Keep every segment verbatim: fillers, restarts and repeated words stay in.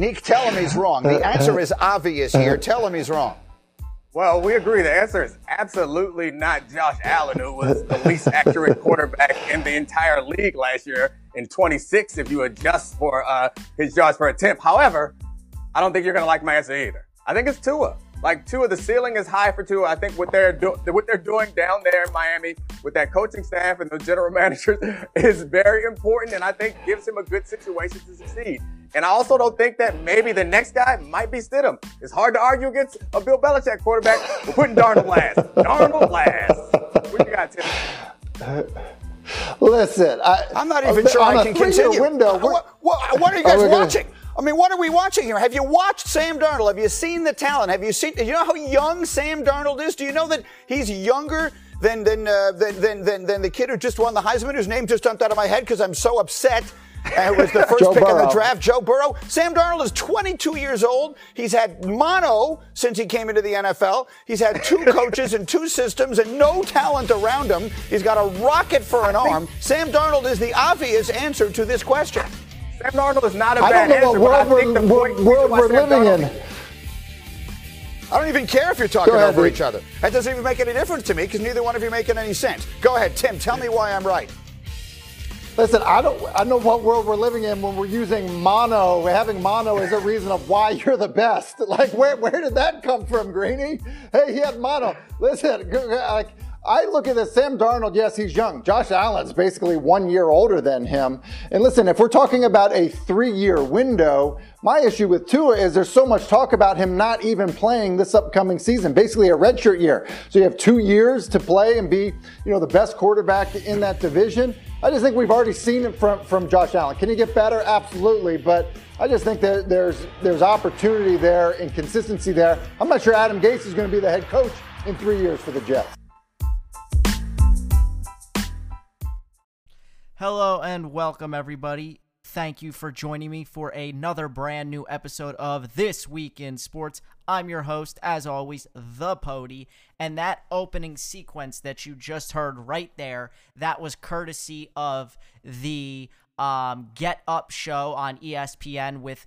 Nick, tell him he's wrong. The answer is obvious here. Tell him he's wrong. Well, we agree. The answer is absolutely not Josh Allen, who was the least accurate quarterback in the entire league last year in twenty-six, if you adjust for uh, his yards per attempt. However, I don't think you're going to like my answer either. I think it's Tua. Like Tua, the ceiling is high for Tua. I think what they're do- what they're doing down there in Miami with that coaching staff and those general managers is very important, and I think gives him a good situation to succeed. And I also don't think that maybe the next guy might be Stidham. It's hard to argue against a Bill Belichick quarterback. We're putting Darnold last. Darnold last. What you got, Tim? Listen, I, I'm not even sure I can continue. Window, what, what, what are you guys are watching? Gonna... I mean, what are we watching here? Have you watched Sam Darnold? Have you seen the talent? Have you seen? Do you know how young Sam Darnold is? Do you know that he's younger than than uh, than, than than than the kid who just won the Heisman, whose name just jumped out of my head because I'm so upset? And it was the first pick in the draft, Joe Burrow. Sam Darnold is twenty-two years old. He's had mono since he came into the N F L. He's had two coaches and two systems and no talent around him. He's got a rocket for an arm. Sam Darnold is the obvious answer to this question. Sam Darnold is not a bad answer, but I think the point we're living in. I don't even care if you're talking over each other. That doesn't even make any difference to me because neither one of you are making any sense. Go ahead, Tim. Tell me why I'm right. Listen, I don't. I know what world we're living in when we're using mono. Having mono is a reason of why you're the best. Like, where where did that come from, Greeny? Hey, he had mono. Listen, like I look at this. Sam Darnold, yes, he's young. Josh Allen's basically one year older than him. And listen, if we're talking about a three-year window, my issue with Tua is there's so much talk about him not even playing this upcoming season, basically a redshirt year. So you have two years to play and be, you know, the best quarterback in that division. I just think we've already seen it from, from Josh Allen. Can he get better? Absolutely. But I just think that there's there's opportunity there and consistency there. I'm not sure Adam Gase is going to be the head coach in three years for the Jets. Hello and welcome, everybody. Thank you for joining me for another brand new episode of This Week in Sports. I'm your host, as always, The Pody, and that opening sequence that you just heard right there, that was courtesy of the um, Get Up show on E S P N with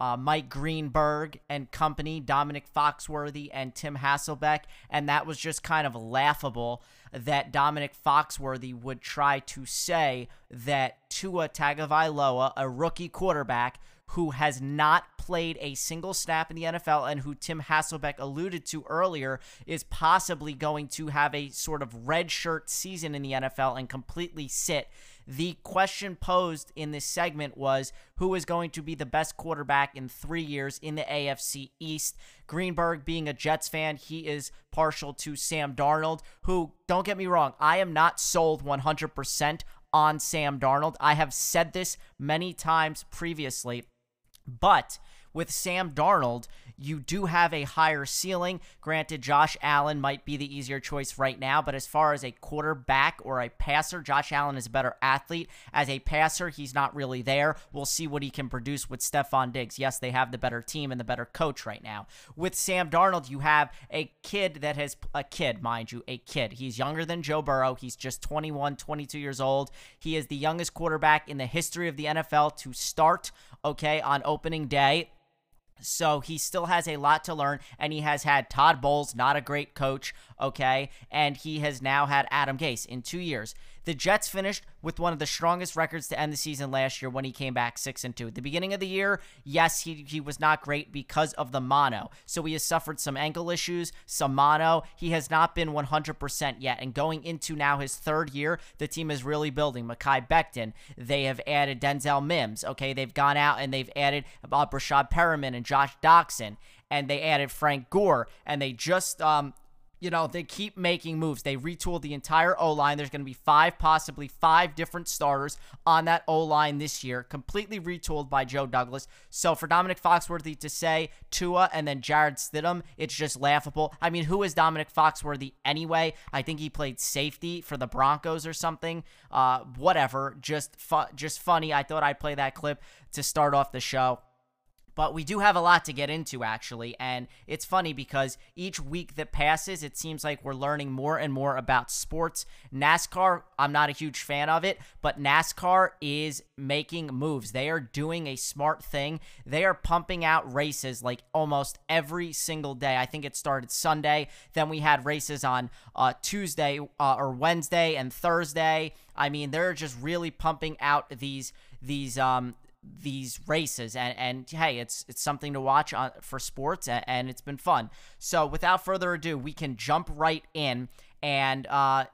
uh, Mike Greenberg and company, Domonique Foxworthy and Tim Hasselbeck, and that was just kind of laughable that Dominic Foxworthy would try to say that Tua Tagovailoa, a rookie quarterback who has not played a single snap in the N F L and who Tim Hasselbeck alluded to earlier, is possibly going to have a sort of redshirt season in the N F L and completely sit. The question posed in this segment was, who is going to be the best quarterback in three years in the A F C East? Greenberg, being a Jets fan, he is partial to Sam Darnold, who, don't get me wrong, I am not sold one hundred percent on Sam Darnold. I have said this many times previously, but with Sam Darnold, you do have a higher ceiling. Granted, Josh Allen might be the easier choice right now, but as far as a quarterback or a passer, Josh Allen is a better athlete. As a passer, he's not really there. We'll see what he can produce with Stephon Diggs. Yes, they have the better team and the better coach right now. With Sam Darnold, you have a kid that has, a kid, mind you, a kid. He's younger than Joe Burrow. He's just twenty-one, twenty-two years old. He is the youngest quarterback in the history of the N F L to start, okay, on opening day. So he still has a lot to learn, and he has had Todd Bowles, not a great coach, okay, and he has now had Adam Gase in two years. The Jets finished with one of the strongest records to end the season last year when he came back six and two. At the beginning of the year, yes, he, he was not great because of the mono. So he has suffered some ankle issues, some mono. He has not been one hundred percent yet. And going into now his third year, the team is really building. Mekhi Becton, they have added Denzel Mims. Okay, they've gone out and they've added uh, Brashad Perriman and Josh Doxson. And they added Frank Gore. And they just... um. You know, they keep making moves. They retooled the entire O-line. There's going to be five, possibly five different starters on that O-line this year, completely retooled by Joe Douglas. So for Dominic Foxworthy to say Tua and then Jared Stidham, it's just laughable. I mean, who is Dominic Foxworthy anyway? I think he played safety for the Broncos or something. Uh, whatever, just, fu- just funny. I thought I'd play that clip to start off the show. But we do have a lot to get into, actually, and it's funny because each week that passes, it seems like we're learning more and more about sports. NASCAR, I'm not a huge fan of it, but NASCAR is making moves. They are doing a smart thing. They are pumping out races like almost every single day. I think it started Sunday. Then we had races on uh, Tuesday uh, or Wednesday and Thursday. I mean, they're just really pumping out these these um. these races, and, and hey, it's it's something to watch on, for sports, and, and it's been fun. So without further ado, we can jump right in, and uh,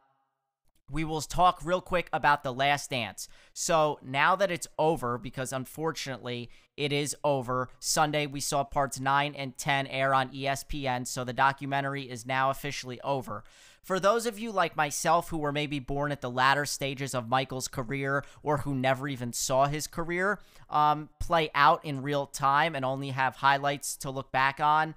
we will talk real quick about The Last Dance. So now that it's over, because unfortunately it is over, Sunday we saw parts nine and ten air on E S P N, so the documentary is now officially over. For those of you like myself who were maybe born at the latter stages of Michael's career or who never even saw his career um, play out in real time and only have highlights to look back on,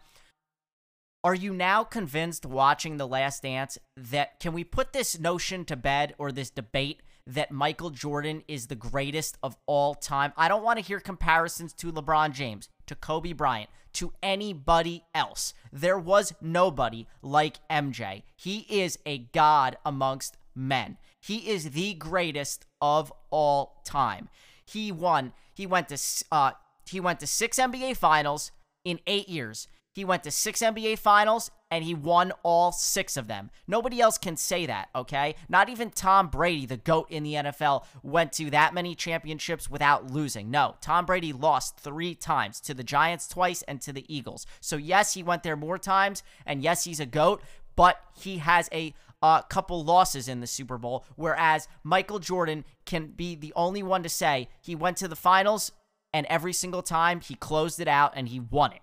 are you now convinced watching The Last Dance that can we put this notion to bed or this debate that Michael Jordan is the greatest of all time? I don't want to hear comparisons to LeBron James, to Kobe Bryant, to anybody else. There was nobody like M J. He is a god amongst men. He is the greatest of all time. He won. He went to uh, he went to six N B A finals in eight years. He went to six N B A finals and he won all six of them. Nobody else can say that, okay? Not even Tom Brady, the GOAT in the N F L, went to that many championships without losing. No, Tom Brady lost three times, to the Giants twice and to the Eagles. So yes, he went there more times, and yes, he's a GOAT, but he has a uh, couple losses in the Super Bowl, whereas Michael Jordan can be the only one to say he went to the finals and every single time he closed it out and he won it.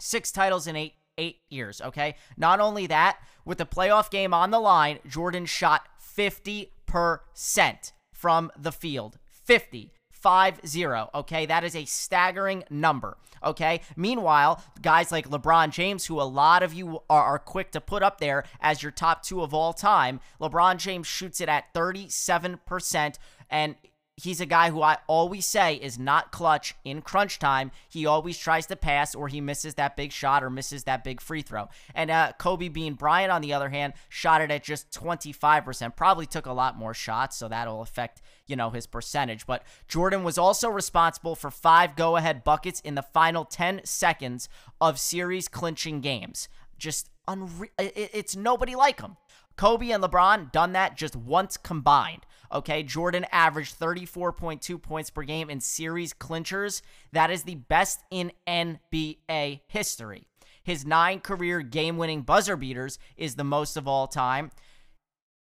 Six titles in eight eight years, okay? Not only that, with the playoff game on the line, Jordan shot fifty percent from the field. fifty. five zero, okay? That is a staggering number, okay? Meanwhile, guys like LeBron James, who a lot of you are, are quick to put up there as your top two of all time, LeBron James shoots it at thirty-seven percent, and he's a guy who I always say is not clutch in crunch time. He always tries to pass, or he misses that big shot or misses that big free throw. And uh, Kobe Bean Bryant, on the other hand, shot it at just twenty-five percent. Probably took a lot more shots, so that'll affect, you know, his percentage. But Jordan was also responsible for five go-ahead buckets in the final ten seconds of series-clinching games. Just unreal. It's nobody like him. Kobe and LeBron done that just once combined. Okay, Jordan averaged thirty-four point two points per game in series clinchers. That is the best in N B A history. His nine career game-winning buzzer beaters is the most of all time.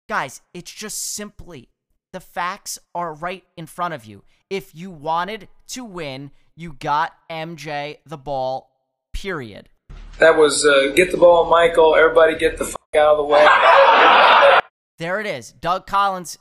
Guys, it's just simply the facts are right in front of you. If you wanted to win, you got M J the ball, period. That was uh, get the ball, Michael. Everybody get the fuck out of the way. There it is. Doug Collins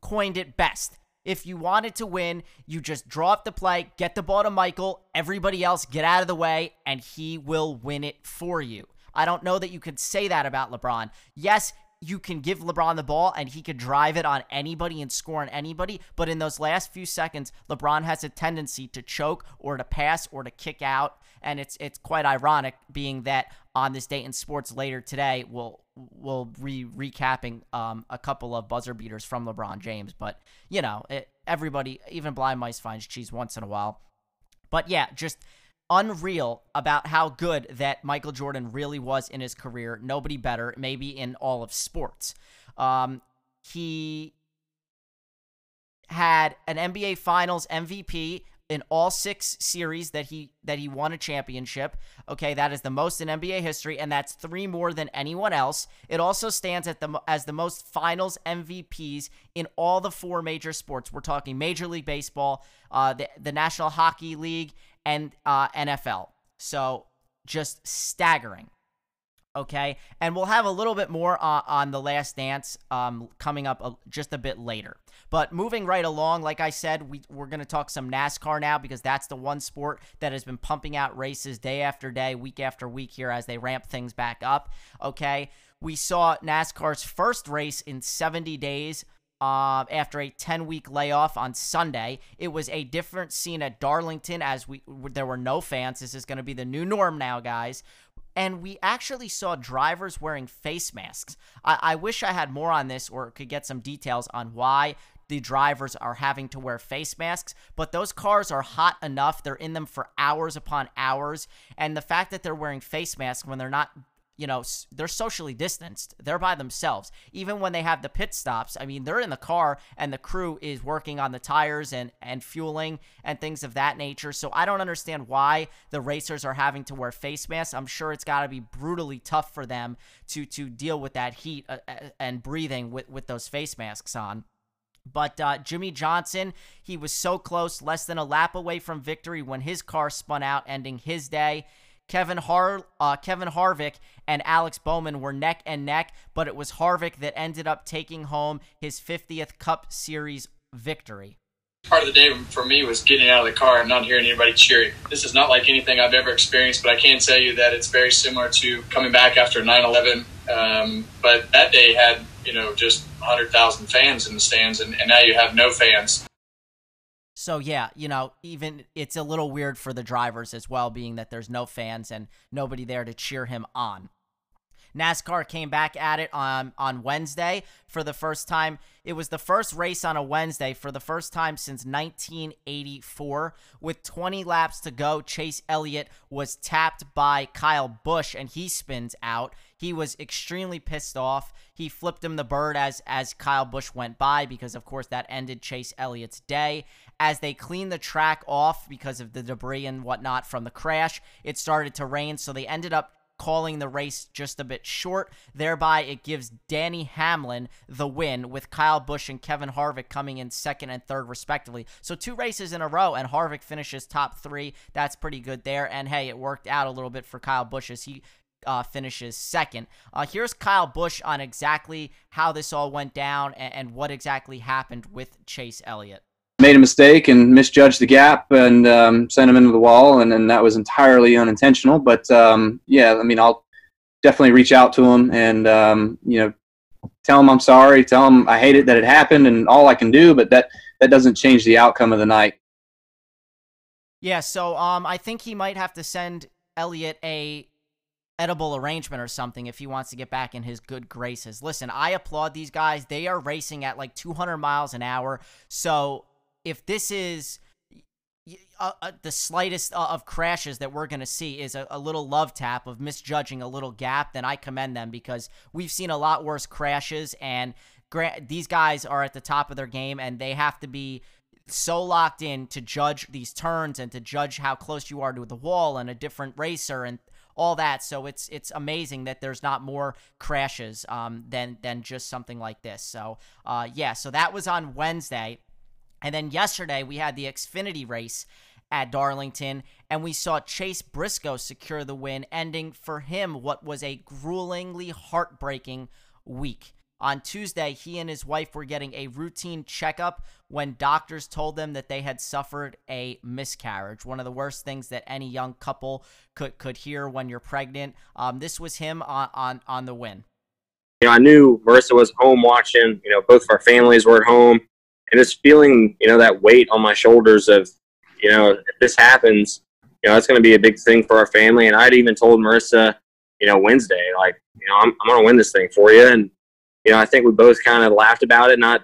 coined it best. If you wanted to win, you just draw up the play, get the ball to Michael, everybody else get out of the way, and he will win it for you. I don't know that you could say that about LeBron. Yes, you can give LeBron the ball, and he could drive it on anybody and score on anybody, but in those last few seconds, LeBron has a tendency to choke or to pass or to kick out, and it's it's quite ironic being that on this day in sports later today, we'll we'll be recapping um, a couple of buzzer beaters from LeBron James. But, you know, it, everybody, even Blind Mice finds cheese once in a while. But, yeah, just unreal about how good that Michael Jordan really was in his career. Nobody better, maybe in all of sports. Um, he had an N B A Finals M V P in all six series that he that he won a championship. Okay, that is the most in N B A history, and that's three more than anyone else. It also stands at the as the most Finals M V Ps in all the four major sports. We're talking Major League Baseball, uh, the, the National Hockey League, and uh, N F L. So just staggering. Okay, and we'll have a little bit more uh, on The Last Dance um, coming up a, just a bit later. But moving right along, like I said, we, we're going to talk some NASCAR now because that's the one sport that has been pumping out races day after day, week after week here as they ramp things back up. Okay, we saw NASCAR's first race in seventy days Uh, after a ten-week layoff on Sunday. It was a different scene at Darlington as we there were no fans. This is going to be the new norm now, guys. And we actually saw drivers wearing face masks. I, I wish I had more on this or could get some details on why the drivers are having to wear face masks, but those cars are hot enough. They're in them for hours upon hours, and the fact that they're wearing face masks when they're not, you know, they're socially distanced. They're by themselves. Even when they have the pit stops, I mean, they're in the car and the crew is working on the tires and, and fueling and things of that nature. So I don't understand why the racers are having to wear face masks. I'm sure it's got to be brutally tough for them to, to deal with that heat and breathing with, with those face masks on. But uh, Jimmy Johnson, he was so close, less than a lap away from victory when his car spun out, ending his day. Kevin Har- uh, Kevin Harvick and Alex Bowman were neck and neck, but it was Harvick that ended up taking home his fiftieth Cup Series victory. Part of the day for me was getting out of the car and not hearing anybody cheering. This is not like anything I've ever experienced, but I can tell you that it's very similar to coming back after nine eleven. Um, but that day had, you know, just one hundred thousand fans in the stands, and, and now you have no fans. So, yeah, you know, even it's a little weird for the drivers as well, being that there's no fans and nobody there to cheer him on. NASCAR came back at it on, on Wednesday for the first time. It was the first race on a Wednesday for the first time since nineteen eighty-four. With twenty laps to go, Chase Elliott was tapped by Kyle Busch, and he spins out. He was extremely pissed off. He flipped him the bird as, as Kyle Busch went by because, of course, that ended Chase Elliott's day. As they cleaned the track off because of the debris and whatnot from the crash, it started to rain, so they ended up calling the race just a bit short. Thereby, it gives Danny Hamlin the win, with Kyle Busch and Kevin Harvick coming in second and third, respectively. So two races in a row, and Harvick finishes top three. That's pretty good there. And, hey, it worked out a little bit for Kyle Busch as he uh, finishes second. Uh, here's Kyle Busch on exactly how this all went down and, and what exactly happened with Chase Elliott. Made a mistake and misjudged the gap and um, sent him into the wall, and then that was entirely unintentional. But um, yeah, I mean, I'll definitely reach out to him and um, you know, tell him I'm sorry, tell him I hate it that it happened, and all I can do. But that that doesn't change the outcome of the night. Yeah, so um, I think he might have to send Elliott a. edible arrangement or something if he wants to get back in his good graces. Listen, I applaud these guys. They are racing at like two hundred miles an hour. So if this is uh, uh, the slightest uh, of crashes that we're going to see is a, a little love tap of misjudging a little gap, then I commend them, because we've seen a lot worse crashes, and gra- these guys are at the top of their game, and they have to be so locked in to judge these turns and to judge how close you are to the wall and a different racer and all that. So it's it's amazing that there's not more crashes um, than than just something like this. So uh, yeah, so that was on Wednesday, and then yesterday we had the Xfinity race at Darlington, and we saw Chase Briscoe secure the win, ending for him what was a gruelingly heartbreaking week. On Tuesday, he and his wife were getting a routine checkup when doctors told them that they had suffered a miscarriage, one of the worst things that any young couple could, could hear when you're pregnant. Um, this was him on, on, on the win. You know, I knew Marissa was home watching. You know, both of our families were at home. And just feeling, you know, that weight on my shoulders of, you know, if this happens, you know, that's going to be a big thing for our family. And I'd even told Marissa, you know, Wednesday, like, you know, I'm, I'm going to win this thing for you. And you know, I think we both kind of laughed about it, not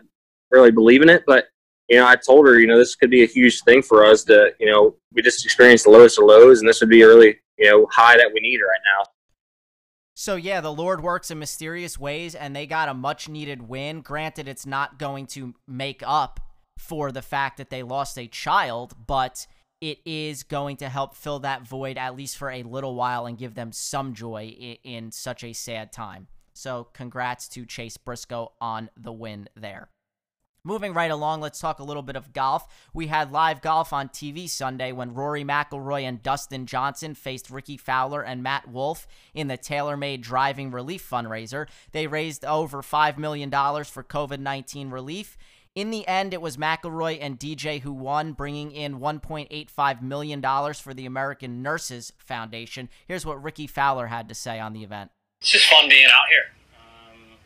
really believing it. But, you know, I told her, you know, this could be a huge thing for us to, you know, we just experienced the lowest of lows, and this would be a really, you know, high that we need right now. So, yeah, the Lord works in mysterious ways, and they got a much-needed win. Granted, it's not going to make up for the fact that they lost a child, but it is going to help fill that void, at least for a little while, and give them some joy in, in such a sad time. So congrats to Chase Briscoe on the win there. Moving right along, let's talk a little bit of golf. We had live golf on T V Sunday when Rory McIlroy and Dustin Johnson faced Ricky Fowler and Matt Wolff in the TaylorMade Driving Relief Fundraiser. They raised over five million dollars for COVID nineteen relief. In the end, it was McIlroy and D J who won, bringing in one point eight five million dollars for the American Nurses Foundation. Here's what Ricky Fowler had to say on the event. It's just fun being out here, um,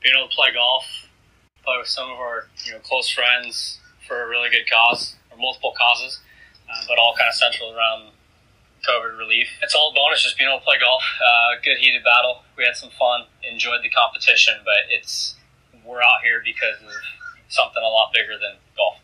being able to play golf, play with some of our, you know, close friends for a really good cause, or multiple causes, uh, but all kind of central around COVID relief. It's all bonus just being able to play golf. Uh, good heated battle. We had some fun, enjoyed the competition, but it's we're out here because of something a lot bigger than golf.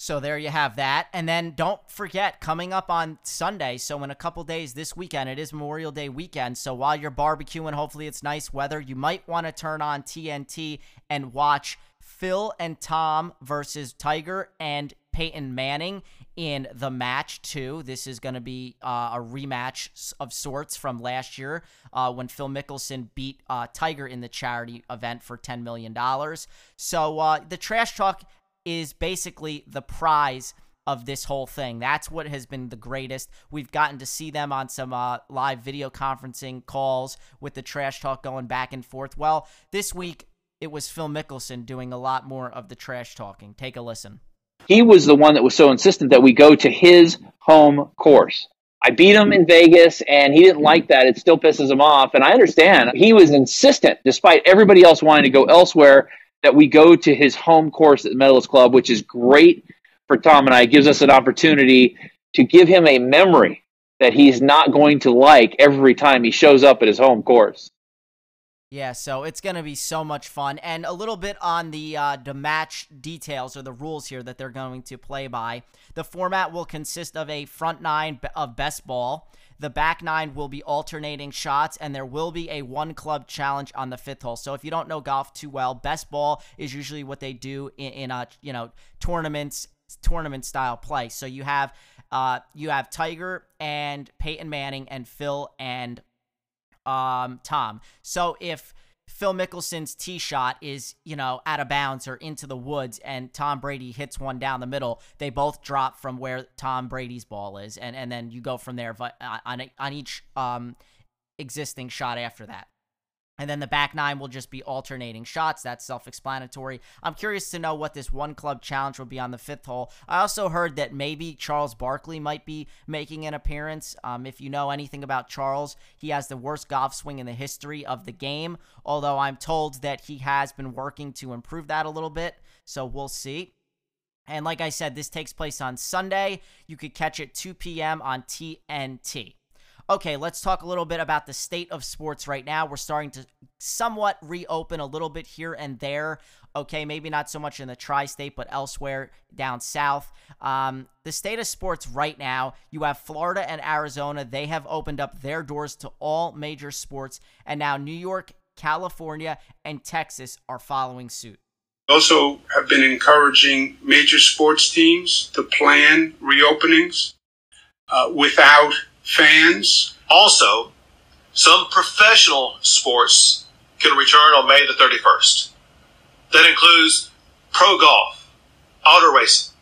So there you have that. And then don't forget, coming up on Sunday, so in a couple days this weekend, it is Memorial Day weekend. So while you're barbecuing, hopefully it's nice weather, you might want to turn on T N T and watch Phil and Tom versus Tiger and Peyton Manning in the match too. This is going to be uh, a rematch of sorts from last year uh, when Phil Mickelson beat uh, Tiger in the charity event for ten million dollars. So uh, the trash talk is basically the prize of this whole thing. That's what has been the greatest. We've gotten to see them on some uh, live video conferencing calls with the trash talk going back and forth. Well, this week it was Phil Mickelson doing a lot more of the trash talking. Take a listen. He was the one that was so insistent that we go to his home course. I beat him in Vegas, and he didn't like that. It still pisses him off, and I understand. He was insistent, despite everybody else wanting to go elsewhere, that we go to his home course at the Medalist Club, which is great for Tom and I. It gives us an opportunity to give him a memory that he's not going to like every time he shows up at his home course. Yeah, so it's going to be so much fun. And a little bit on the, uh, the match details or the rules here that they're going to play by. The format will consist of a front nine of best ball. The back nine will be alternating shots, and there will be a one-club challenge on the fifth hole. So if you don't know golf too well, best ball is usually what they do in, in a, you know, tournaments, tournament-style play. So you have uh, you have Tiger and Peyton Manning and Phil and um, Tom. So if Phil Mickelson's tee shot is, you know, out of bounds or into the woods, and Tom Brady hits one down the middle, they both drop from where Tom Brady's ball is, and, and then you go from there on, on each um, existing shot after that. And then the back nine will just be alternating shots. That's self-explanatory. I'm curious to know what this one-club challenge will be on the fifth hole. I also heard that maybe Charles Barkley might be making an appearance. Um, if you know anything about Charles, he has the worst golf swing in the history of the game, although I'm told that he has been working to improve that a little bit, so we'll see. And like I said, this takes place on Sunday. You could catch it two p.m. on T N T. Okay, let's talk a little bit about the state of sports right now. We're starting to somewhat reopen a little bit here and there. Okay, maybe not so much in the tri-state, but elsewhere down south. Um, the state of sports right now, you have Florida and Arizona. They have opened up their doors to all major sports. And now New York, California, and Texas are following suit. Also have been encouraging major sports teams to plan reopenings uh, without fans. Also, some professional sports can return on May the thirty-first. That includes pro golf, auto racing,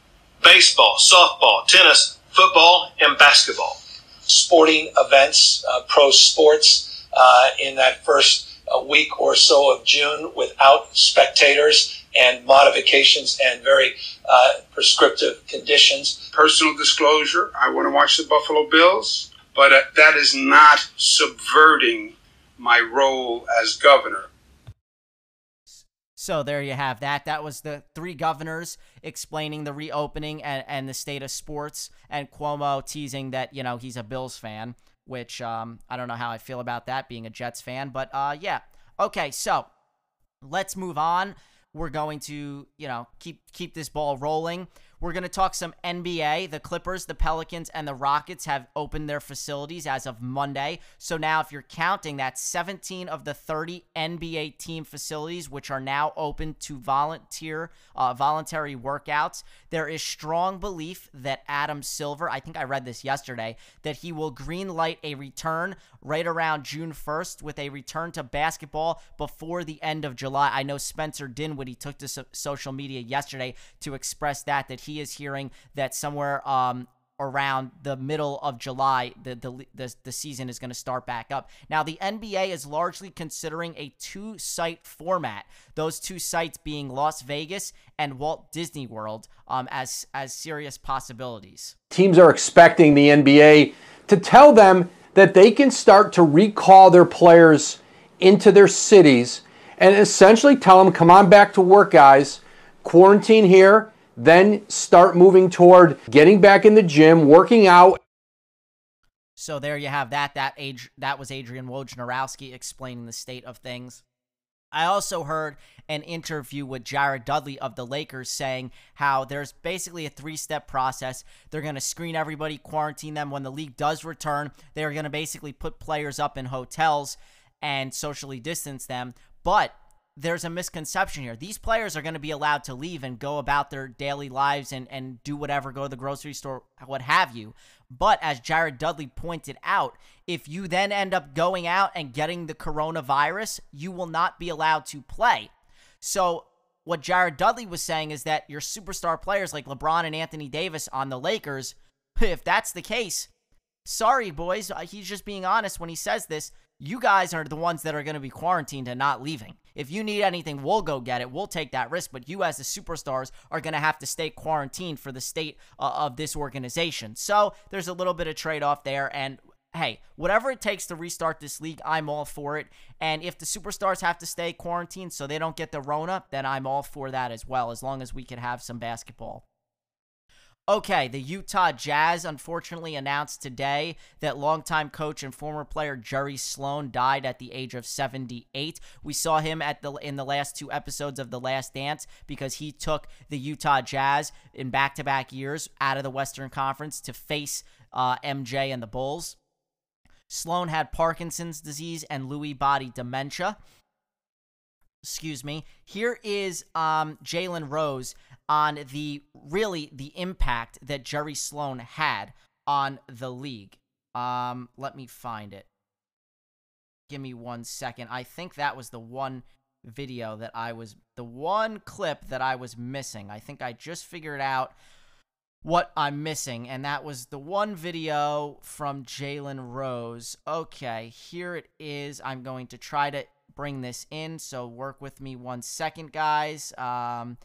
baseball, softball, tennis, football, and basketball. Sporting events, uh, pro sports, uh, in that first uh, week or so of June without spectators and modifications and very uh, prescriptive conditions. Personal disclosure, I want to watch the Buffalo Bills. But uh, that is not subverting my role as governor. So there you have that. That was the three governors explaining the reopening and, and the state of sports, and Cuomo teasing that, you know, he's a Bills fan, which um, I don't know how I feel about that, being a Jets fan. But, uh, yeah. Okay, so let's move on. We're going to, you know, keep keep this ball rolling. We're going to talk some N B A. The Clippers, the Pelicans, and the Rockets have opened their facilities as of Monday. So now if you're counting, that's seventeen of the thirty N B A team facilities, which are now open to volunteer, uh, voluntary workouts. There is strong belief that Adam Silver, I think I read this yesterday, that he will green light a return right around June first with a return to basketball before the end of July. I know Spencer Dinwiddie took to so- social media yesterday to express that, that he is hearing that somewhere um, around the middle of July, the the the, the season is going to start back up. Now, the N B A is largely considering a two-site format, those two sites being Las Vegas and Walt Disney World um, as, as serious possibilities. Teams are expecting the N B A to tell them that they can start to recall their players into their cities and essentially tell them, come on back to work, guys. Quarantine here, then start moving toward getting back in the gym, working out. So there you have that. That age that was Adrian Wojnarowski explaining the state of things. I also heard an interview with Jared Dudley of the Lakers saying how there's basically a three-step process. They're going to screen everybody, quarantine them. When the league does return, they're going to basically put players up in hotels and socially distance them. But there's a misconception here. These players are going to be allowed to leave and go about their daily lives and, and do whatever, go to the grocery store, what have you. But as Jared Dudley pointed out, if you then end up going out and getting the coronavirus, you will not be allowed to play. So what Jared Dudley was saying is that your superstar players like LeBron and Anthony Davis on the Lakers, if that's the case, sorry, boys, he's just being honest when he says this, you guys are the ones that are going to be quarantined and not leaving. If you need anything, we'll go get it. We'll take that risk. But you as the superstars are going to have to stay quarantined for the state uh, of this organization. So there's a little bit of trade-off there. And, hey, whatever it takes to restart this league, I'm all for it. And if the superstars have to stay quarantined so they don't get the Rona, then I'm all for that as well, as long as we can have some basketball. Okay, the Utah Jazz unfortunately announced today that longtime coach and former player Jerry Sloan died at the age of seventy-eight. We saw him at the in the last two episodes of The Last Dance because he took the Utah Jazz in back-to-back years out of the Western Conference to face uh, M J and the Bulls. Sloan had Parkinson's disease and Lewy body dementia. Excuse me. Here is um, Jalen Rose on the, really, the impact that Jerry Sloan had on the league. Um, let me find it. Give me one second. I think that was the one video that I was, the one clip that I was missing. I think I just figured out what I'm missing, and that was the one video from Jalen Rose. Okay, here it is. I'm going to try to bring this in, so work with me one second, guys. Um...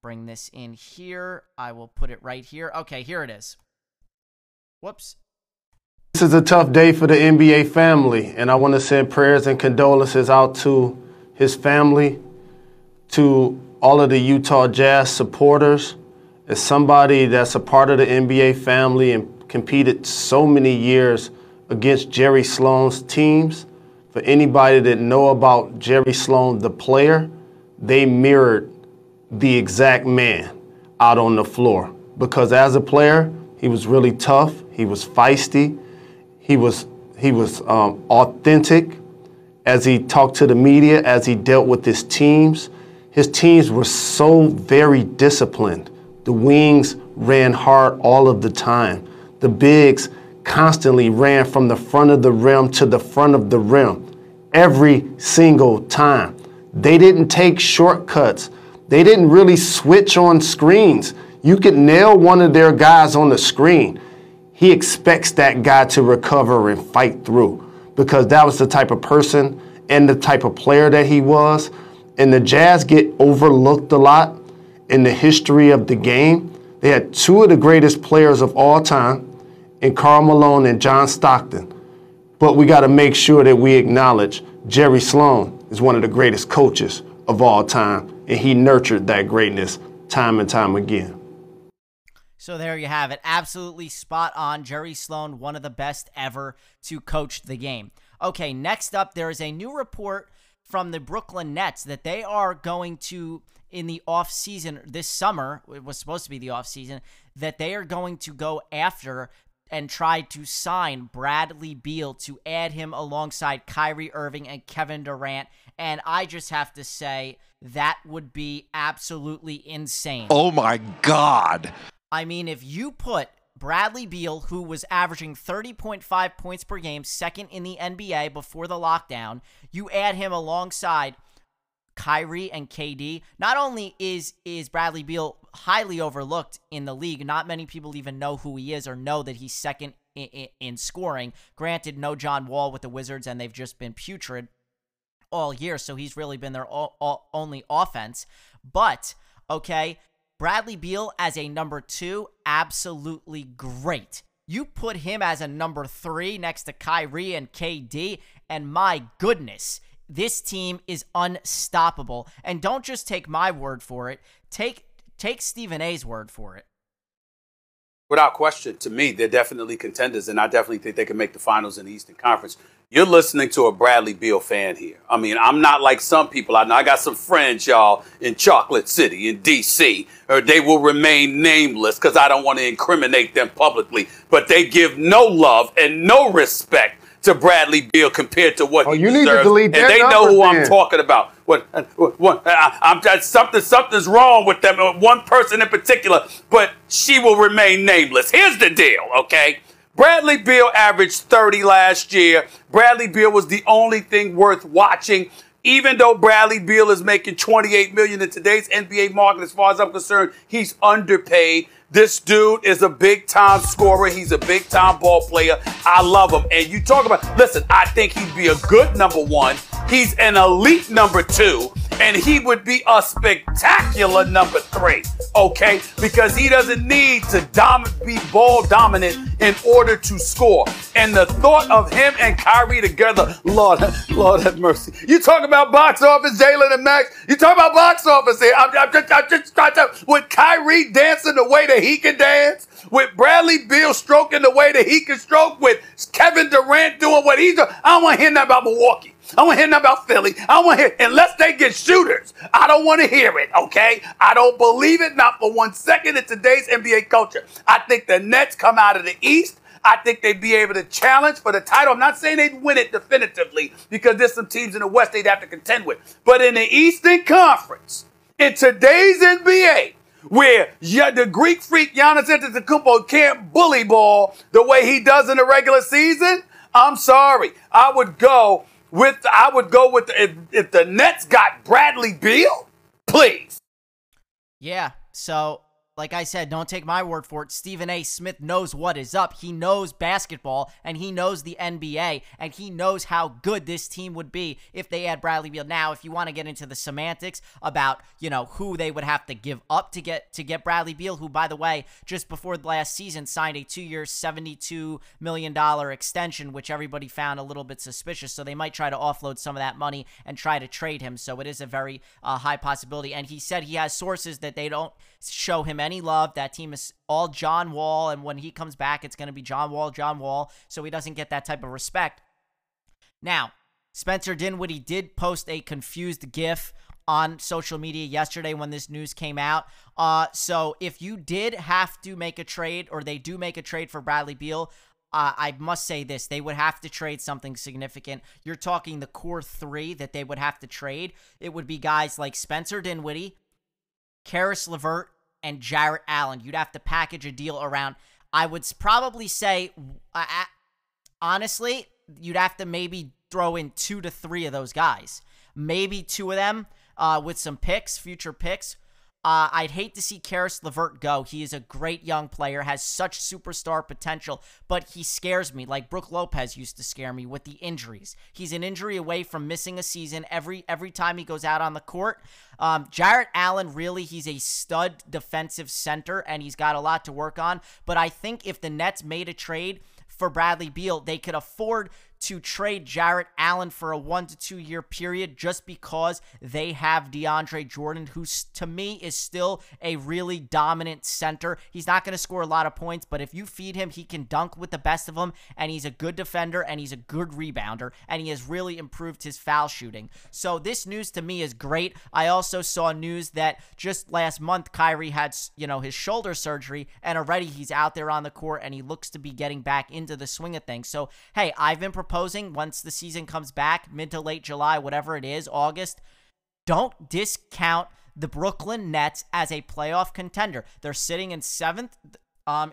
Bring this in here. I will put it right here. Okay, here it is. Whoops. This is a tough day for the N B A family, and I want to send prayers and condolences out to his family, to all of the Utah Jazz supporters. As somebody that's a part of the N B A family and competed so many years against Jerry Sloan's teams, for anybody that know about Jerry Sloan, the player, they mirrored the exact man out on the floor, because as a player, he was really tough, he was feisty, he was, he was um, authentic as he talked to the media, as he dealt with his teams. His teams were so very disciplined. The wings ran hard all of the time. The bigs constantly ran from the front of the rim to the front of the rim every single time. They didn't take shortcuts. They didn't really switch on screens. You could nail one of their guys on the screen. He expects that guy to recover and fight through, because that was the type of person and the type of player that he was. And the Jazz get overlooked a lot in the history of the game. They had two of the greatest players of all time in Karl Malone and John Stockton. But we got to make sure that we acknowledge Jerry Sloan is one of the greatest coaches of all time, and he nurtured that greatness time and time again. So there you have it. Absolutely spot on. Jerry Sloan, one of the best ever to coach the game. Okay, next up, there is a new report from the Brooklyn Nets that they are going to, in the offseason this summer, it was supposed to be the offseason, that they are going to go after and tried to sign Bradley Beal to add him alongside Kyrie Irving and Kevin Durant. And I just have to say, that would be absolutely insane. Oh, my God. I mean, if you put Bradley Beal, who was averaging thirty point five points per game, second in the N B A before the lockdown, you add him alongside Kyrie and K D. Not only is is Bradley Beal highly overlooked in the league, not many people even know who he is or know that he's second in, in, in scoring. Granted, no John Wall with the Wizards, and they've just been putrid all year, so he's really been their all, all, only offense. But, okay, Bradley Beal as a number two, absolutely great. You put him as a number three next to Kyrie and K D, and my goodness, This team is unstoppable. And don't just take my word for it. Take take Stephen A's word for it. Without question, to me, they're definitely contenders, and I definitely think they can make the finals in the Eastern Conference. You're listening to a Bradley Beal fan here. I mean, I'm not like some people. I know I got some friends, y'all, in Chocolate City, in D C, or they will remain nameless because I don't want to incriminate them publicly. But they give no love and no respect to Bradley Beal compared to what oh, he you deserves. Need to delete and they know who then. I'm talking about. What? What? what I, I'm just, something. Something's wrong with them. One person in particular, but she will remain nameless. Here's the deal, okay? Bradley Beal averaged thirty last year. Bradley Beal was the only thing worth watching. Even though Bradley Beal is making twenty-eight million dollars in today's N B A market, as far as I'm concerned, he's underpaid. This dude is a big-time scorer. He's a big-time ball player. I love him. And you talk about, listen, I think he'd be a good number one. He's an elite number two. And he would be a spectacular number three, okay? Because he doesn't need to dom- be ball dominant in order to score. And the thought of him and Kyrie together, Lord, Lord have mercy. You talk about box office, Jalen and Max. You talk about box office here. I'm, I'm just, I'm just trying to, with Kyrie dancing the way that he can dance, with Bradley Beal stroking the way that he can stroke, with Kevin Durant doing what he's doing. I don't want to hear nothing about Milwaukee. I don't want to hear nothing about Philly. I don't want to hear, unless they get shooters, I don't want to hear it, okay? I don't believe it, not for one second, in today's N B A culture. I think the Nets come out of the East. I think they'd be able to challenge for the title. I'm not saying they'd win it definitively because there's some teams in the West they'd have to contend with. But in the Eastern Conference, in today's N B A, where the Greek freak Giannis Antetokounmpo can't bully ball the way he does in the regular season, I'm sorry. I would go... With I would go with the, if, if the Nets got Bradley Beal, please. Yeah, so like I said, don't take my word for it. Stephen A. Smith knows what is up. He knows basketball, and he knows the N B A, and he knows how good this team would be if they had Bradley Beal. Now, if you want to get into the semantics about, you know, who they would have to give up to get to get Bradley Beal, who, by the way, just before last season signed a two-year, seventy-two million dollars extension, which everybody found a little bit suspicious, so they might try to offload some of that money and try to trade him, so it is a very uh, high possibility. And he said he has sources that they don't show him any love. That team is all John Wall, and when he comes back, it's going to be John Wall, John Wall, so he doesn't get that type of respect. Now, Spencer Dinwiddie did post a confused GIF on social media yesterday when this news came out. Uh, so if you did have to make a trade, or they do make a trade for Bradley Beal, Uh, I must say this, they would have to trade something significant. You're talking the core three that they would have to trade. It would be guys like Spencer Dinwiddie, Karis LeVert, and Jarrett Allen. You'd have to package a deal around, I would probably say, uh, honestly, you'd have to maybe throw in two to three of those guys. Maybe two of them uh, with some picks, future picks. Uh, I'd hate to see Karis LeVert go. He is a great young player, has such superstar potential, but he scares me like Brook Lopez used to scare me with the injuries. He's an injury away from missing a season every every time he goes out on the court. Um, Jarrett Allen, really, he's a stud defensive center, and he's got a lot to work on. But I think if the Nets made a trade for Bradley Beal, they could afford to trade Jarrett Allen for a one to two year period just because they have DeAndre Jordan, who to me is still a really dominant center. He's not going to score a lot of points, but if you feed him, he can dunk with the best of them, and he's a good defender, and he's a good rebounder, and he has really improved his foul shooting. So this news to me is great. I also saw news that just last month, Kyrie had, you know, his shoulder surgery, and already he's out there on the court, and he looks to be getting back into the swing of things. So, hey, I've been prepared Proposing once the season comes back, mid to late July, whatever it is, August, don't discount the Brooklyn Nets as a playoff contender. They're sitting in seventh um,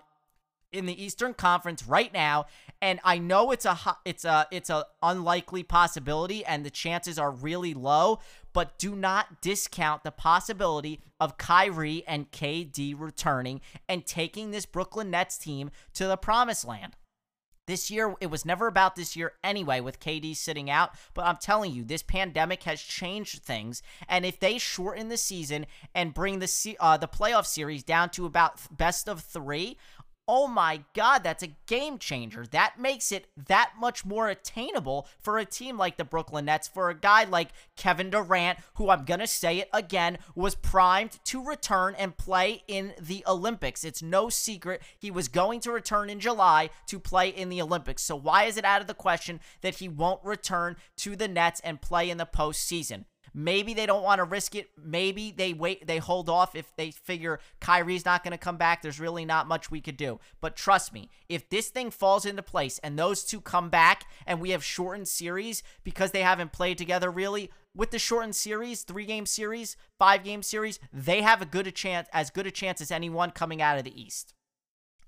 in the Eastern Conference right now, and I know it's a it's a it's a unlikely possibility, and the chances are really low. But do not discount the possibility of Kyrie and K D returning and taking this Brooklyn Nets team to the promised land. This year, it was never about this year anyway with K D sitting out, but I'm telling you, this pandemic has changed things, and if they shorten the season and bring the uh, the playoff series down to about best of three, oh my God, that's a game changer. That makes it that much more attainable for a team like the Brooklyn Nets, for a guy like Kevin Durant, who, I'm going to say it again, was primed to return and play in the Olympics. It's no secret he was going to return in July to play in the Olympics. So why is it out of the question that he won't return to the Nets and play in the postseason? Maybe they don't want to risk it. Maybe they wait, they hold off if they figure Kyrie's not going to come back. There's really not much we could do. But trust me, if this thing falls into place and those two come back and we have shortened series because they haven't played together really, with the shortened series, three-game series, five-game series, they have a good a chance, as good a chance as anyone coming out of the East.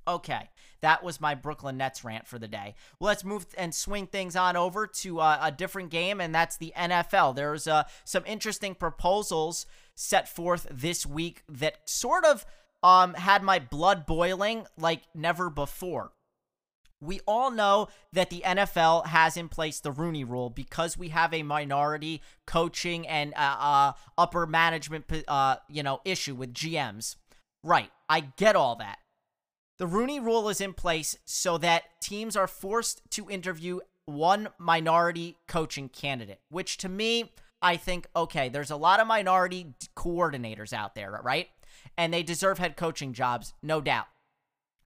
Okay, that was my Brooklyn Nets rant for the day. Well, let's move and swing things on over to uh, a different game, and that's the N F L. There's uh, some interesting proposals set forth this week that sort of um, had my blood boiling like never before. We all know that the N F L has in place the Rooney Rule because we have a minority coaching and uh, uh, upper management uh, you know, issue with G Ms. Right, I get all that. The Rooney Rule is in place so that teams are forced to interview one minority coaching candidate, which to me, I think, okay, there's a lot of minority coordinators out there, right? And they deserve head coaching jobs, no doubt.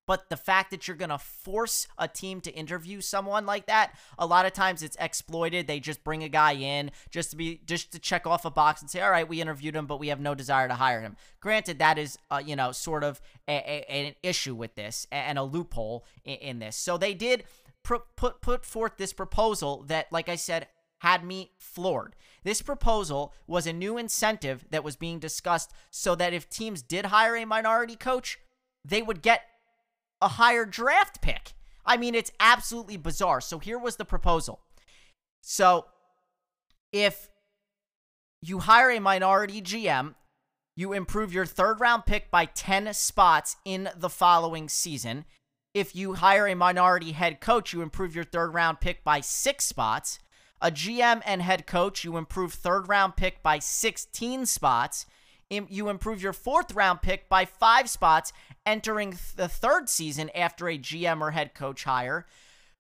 But the fact that you're going to force a team to interview someone like that, a lot of times it's exploited. They just bring a guy in just to be just to check off a box and say, all right, we interviewed him, but we have no desire to hire him. Granted, that is, uh, you know, sort of a, a, an issue with this and a loophole in, in this. So they did pr- put, put forth this proposal that, like I said, had me floored. This proposal was a new incentive that was being discussed so that if teams did hire a minority coach, they would get a higher draft pick. I mean, it's absolutely bizarre. So here was the proposal. So if you hire a minority G M, you improve your third round pick by ten spots in the following season. If you hire a minority head coach, you improve your third round pick by six spots. A G M and head coach, you improve third round pick by sixteen spots. You improve your fourth round pick by five spots entering the third season after a G M or head coach hire.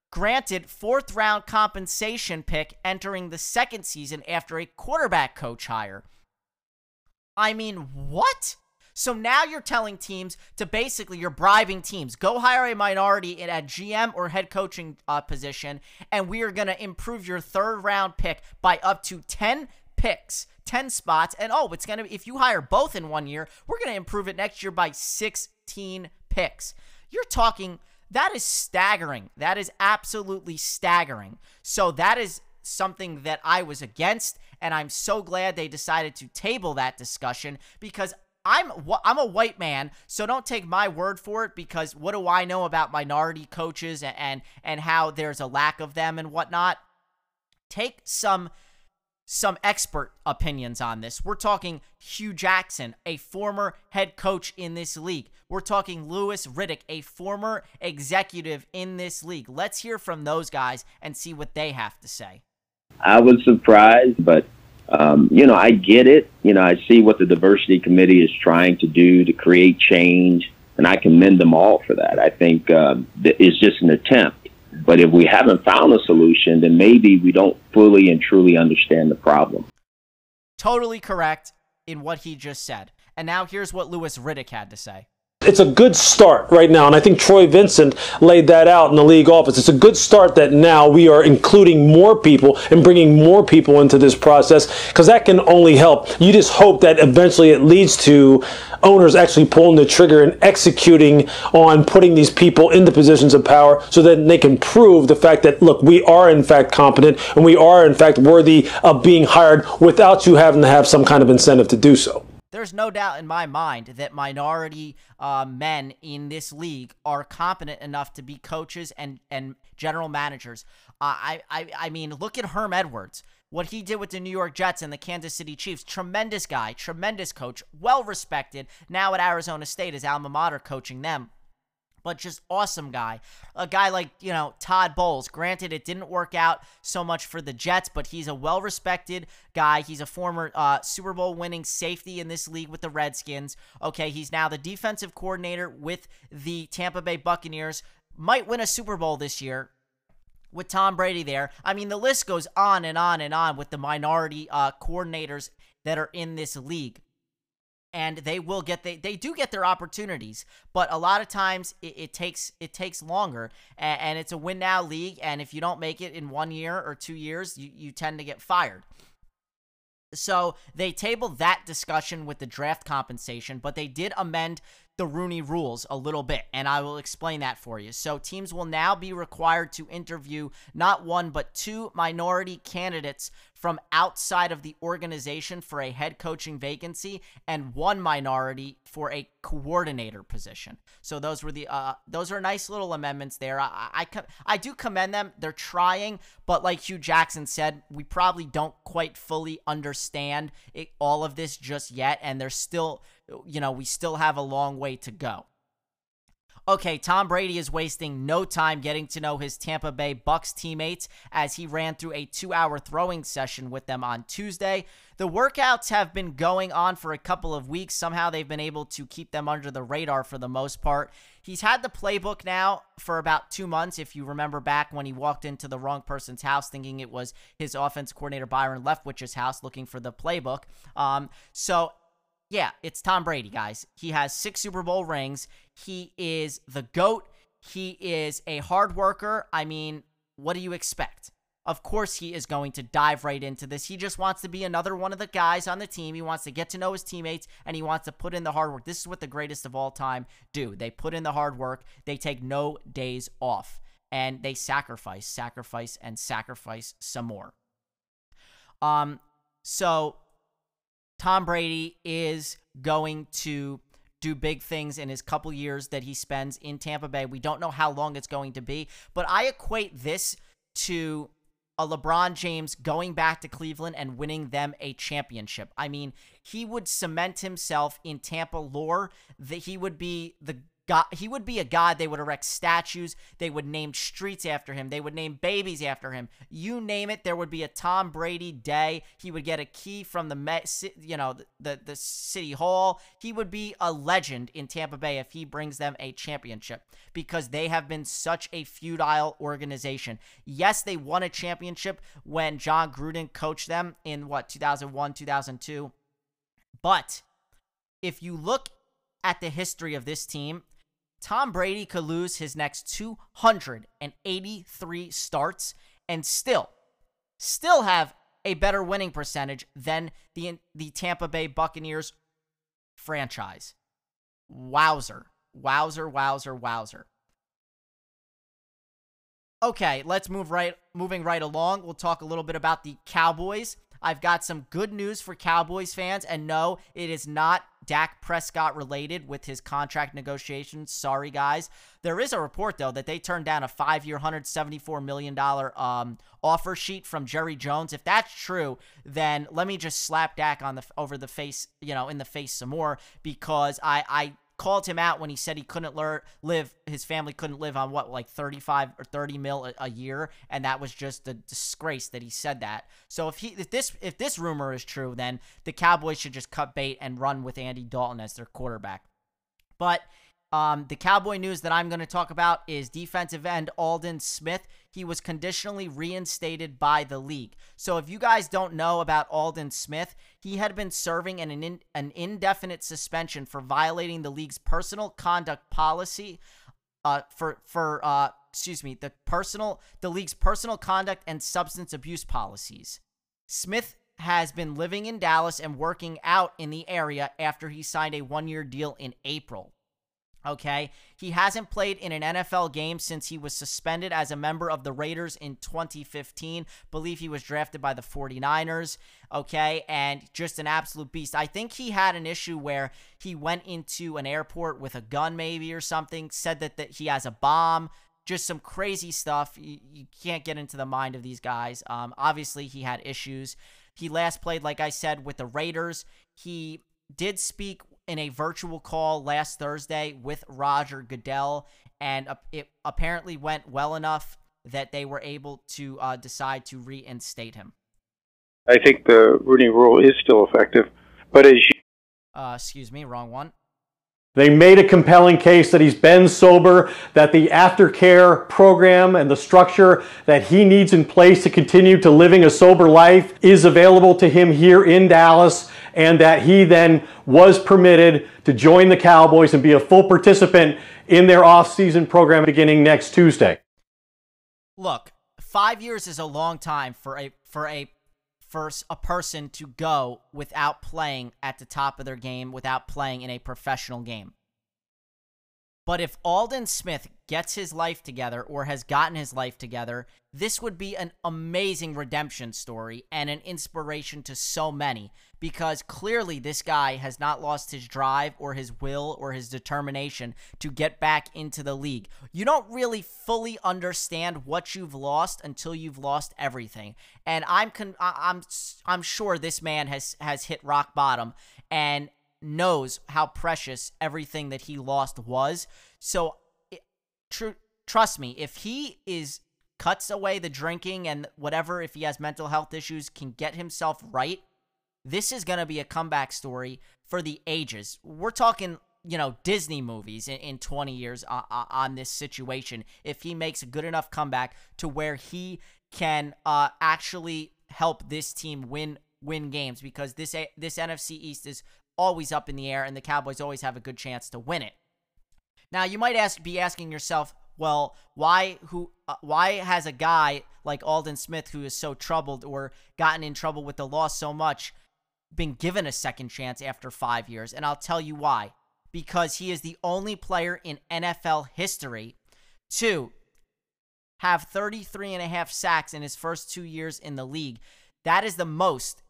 Granted, fourth round compensation pick entering the second season after a quarterback coach hire. I mean, what? So now you're telling teams to basically, you're bribing teams. Go hire a minority in a G M or head coaching uh, position, and we are going to improve your third round pick by up to ten picks, ten spots, and oh, it's going to be, if you hire both in one year, we're going to improve it next year by sixteen picks. You're talking, that is staggering. That is absolutely staggering. So that is something that I was against, and I'm so glad they decided to table that discussion because I'm I'm a white man, so don't take my word for it because what do I know about minority coaches and and, and how there's a lack of them and whatnot? Take some Some expert opinions on this. We're talking Hugh Jackson, a former head coach in this league. We're talking Lewis Riddick, a former executive in this league. Let's hear from those guys and see what they have to say. I was surprised, but, um, you know, I get it. You know, I see what the diversity committee is trying to do to create change, and I commend them all for that. I think uh, it's just an attempt. But if we haven't found a solution, then maybe we don't fully and truly understand the problem. Totally correct in what he just said. And now here's what Lewis Riddick had to say. It's a good start right now, and I think Troy Vincent laid that out in the league office. It's a good start that now we are including more people and bringing more people into this process because that can only help. You just hope that eventually it leads to owners actually pulling the trigger and executing on putting these people into positions of power so that they can prove the fact that, look, we are in fact competent and we are in fact worthy of being hired without you having to have some kind of incentive to do so. There's no doubt in my mind that minority uh, men in this league are competent enough to be coaches and, and general managers. Uh, I, I I mean, look at Herm Edwards, what he did with the New York Jets and the Kansas City Chiefs. Tremendous guy, tremendous coach, well-respected, now at Arizona State, his alma mater coaching them. But just awesome guy. A guy like, you know, Todd Bowles. Granted, it didn't work out so much for the Jets, but he's a well-respected guy. He's a former uh, Super Bowl-winning safety in this league with the Redskins. Okay, he's now the defensive coordinator with the Tampa Bay Buccaneers. Might win a Super Bowl this year with Tom Brady there. I mean, the list goes on and on and on with the minority uh, coordinators that are in this league. And they will get they, they do get their opportunities, but a lot of times it, it takes it takes longer, and, and it's a win now league. And if you don't make it in one year or two years, you, you tend to get fired. So they tabled that discussion with the draft compensation, but they did amend the Rooney rules a little bit, and I will explain that for you. So teams will now be required to interview not one but two minority candidates from outside of the organization for a head coaching vacancy, and one minority for a coordinator position. So those were the uh, those are nice little amendments there. I I, I I do commend them. They're trying, but like Hugh Jackson said, we probably don't quite fully understand it, all of this just yet, and there's still, you know, we still have a long way to go. Okay, Tom Brady is wasting no time getting to know his Tampa Bay Bucks teammates as he ran through a two-hour throwing session with them on Tuesday. The workouts have been going on for a couple of weeks. Somehow they've been able to keep them under the radar for the most part. He's had the playbook now for about two months, if you remember back when he walked into the wrong person's house thinking it was his offense coordinator Byron Leftwich's house looking for the playbook. Um, so... Yeah, it's Tom Brady, guys. He has six Super Bowl rings. He is the GOAT. He is a hard worker. I mean, what do you expect? Of course he is going to dive right into this. He just wants to be another one of the guys on the team. He wants to get to know his teammates, and he wants to put in the hard work. This is what the greatest of all time do. They put in the hard work. They take no days off, and they sacrifice, sacrifice, and sacrifice some more. Um, so... Tom Brady is going to do big things in his couple years that he spends in Tampa Bay. We don't know how long it's going to be, but I equate this to a LeBron James going back to Cleveland and winning them a championship. I mean, he would cement himself in Tampa lore, that he would be the God, he would be a god. They would erect statues. They would name streets after him. They would name babies after him. You name it, there would be a Tom Brady day. He would get a key from the Met, you know, the, the the city hall. He would be a legend in Tampa Bay if he brings them a championship, because they have been such a futile organization. Yes, they won a championship when John Gruden coached them in what, two thousand one, two thousand two. But if you look at the history of this team, Tom Brady could lose his next two hundred eighty-three starts and still, still have a better winning percentage than the the Tampa Bay Buccaneers franchise. Wowzer. Wowzer, wowzer, wowzer. Okay, let's move right, moving right along. We'll talk a little bit about the Cowboys. I've got some good news for Cowboys fans, and no, it is not Dak Prescott related with his contract negotiations. Sorry, guys. There is a report, though, that they turned down a five-year, one hundred seventy-four million dollars um, offer sheet from Jerry Jones. If that's true, then let me just slap Dak on the over the face, you know, in the face some more, because I I called him out when he said he couldn't learn, live, his family couldn't live on what, like thirty-five or thirty mil a, a year, and that was just a disgrace that he said that. So if he, if this, if this rumor is true, then the Cowboys should just cut bait and run with Andy Dalton as their quarterback. But um, the Cowboy news that I'm going to talk about is defensive end Aldon Smith. He was conditionally reinstated by the league. So if you guys don't know about Aldon Smith, he had been serving an, an, an indefinite suspension for violating the league's personal conduct policy uh, for, for uh, excuse me, the personal, the league's personal conduct and substance abuse policies. Smith has been living in Dallas and working out in the area after he signed a one-year deal in April. Okay, he hasn't played in an N F L game since he was suspended as a member of the Raiders in twenty fifteen. Believe he was drafted by the forty-niners, okay, and just an absolute beast. I think he had an issue where he went into an airport with a gun maybe or something, said that, that he has a bomb, just some crazy stuff. You, you can't get into the mind of these guys. Um, obviously, he had issues. He last played, like I said, with the Raiders. He did speak in a virtual call last Thursday with Roger Goodell, and uh, it apparently went well enough that they were able to uh, decide to reinstate him. I think the Rooney Rule is still effective, but as you... Uh, excuse me, wrong one. They made a compelling case that he's been sober, that the aftercare program and the structure that he needs in place to continue to living a sober life is available to him here in Dallas, and that he then was permitted to join the Cowboys and be a full participant in their offseason program beginning next Tuesday. Look, five years is a long time for a for a first a person to go without playing at the top of their game, without playing in a professional game. But if Alden Smith gets his life together, or has gotten his life together, this would be an amazing redemption story and an inspiration to so many, because clearly this guy has not lost his drive or his will or his determination to get back into the league. You don't really fully understand what you've lost until you've lost everything. And I'm con- I'm I'm sure this man has has hit rock bottom and knows how precious everything that he lost was. So True, trust me, if he is cuts away the drinking and whatever, if he has mental health issues, can get himself right, this is going to be a comeback story for the ages. We're talking, you know, Disney movies in, in twenty years uh, uh, on this situation. If he makes a good enough comeback to where he can uh, actually help this team win win games, because this this N F C East is always up in the air and the Cowboys always have a good chance to win it. Now, you might ask, be asking yourself, well, why who, uh, why has a guy like Alden Smith, who is so troubled or gotten in trouble with the law so much, been given a second chance after five years? And I'll tell you why. Because he is the only player in N F L history to have thirty-three and a half sacks in his first two years in the league. That is the most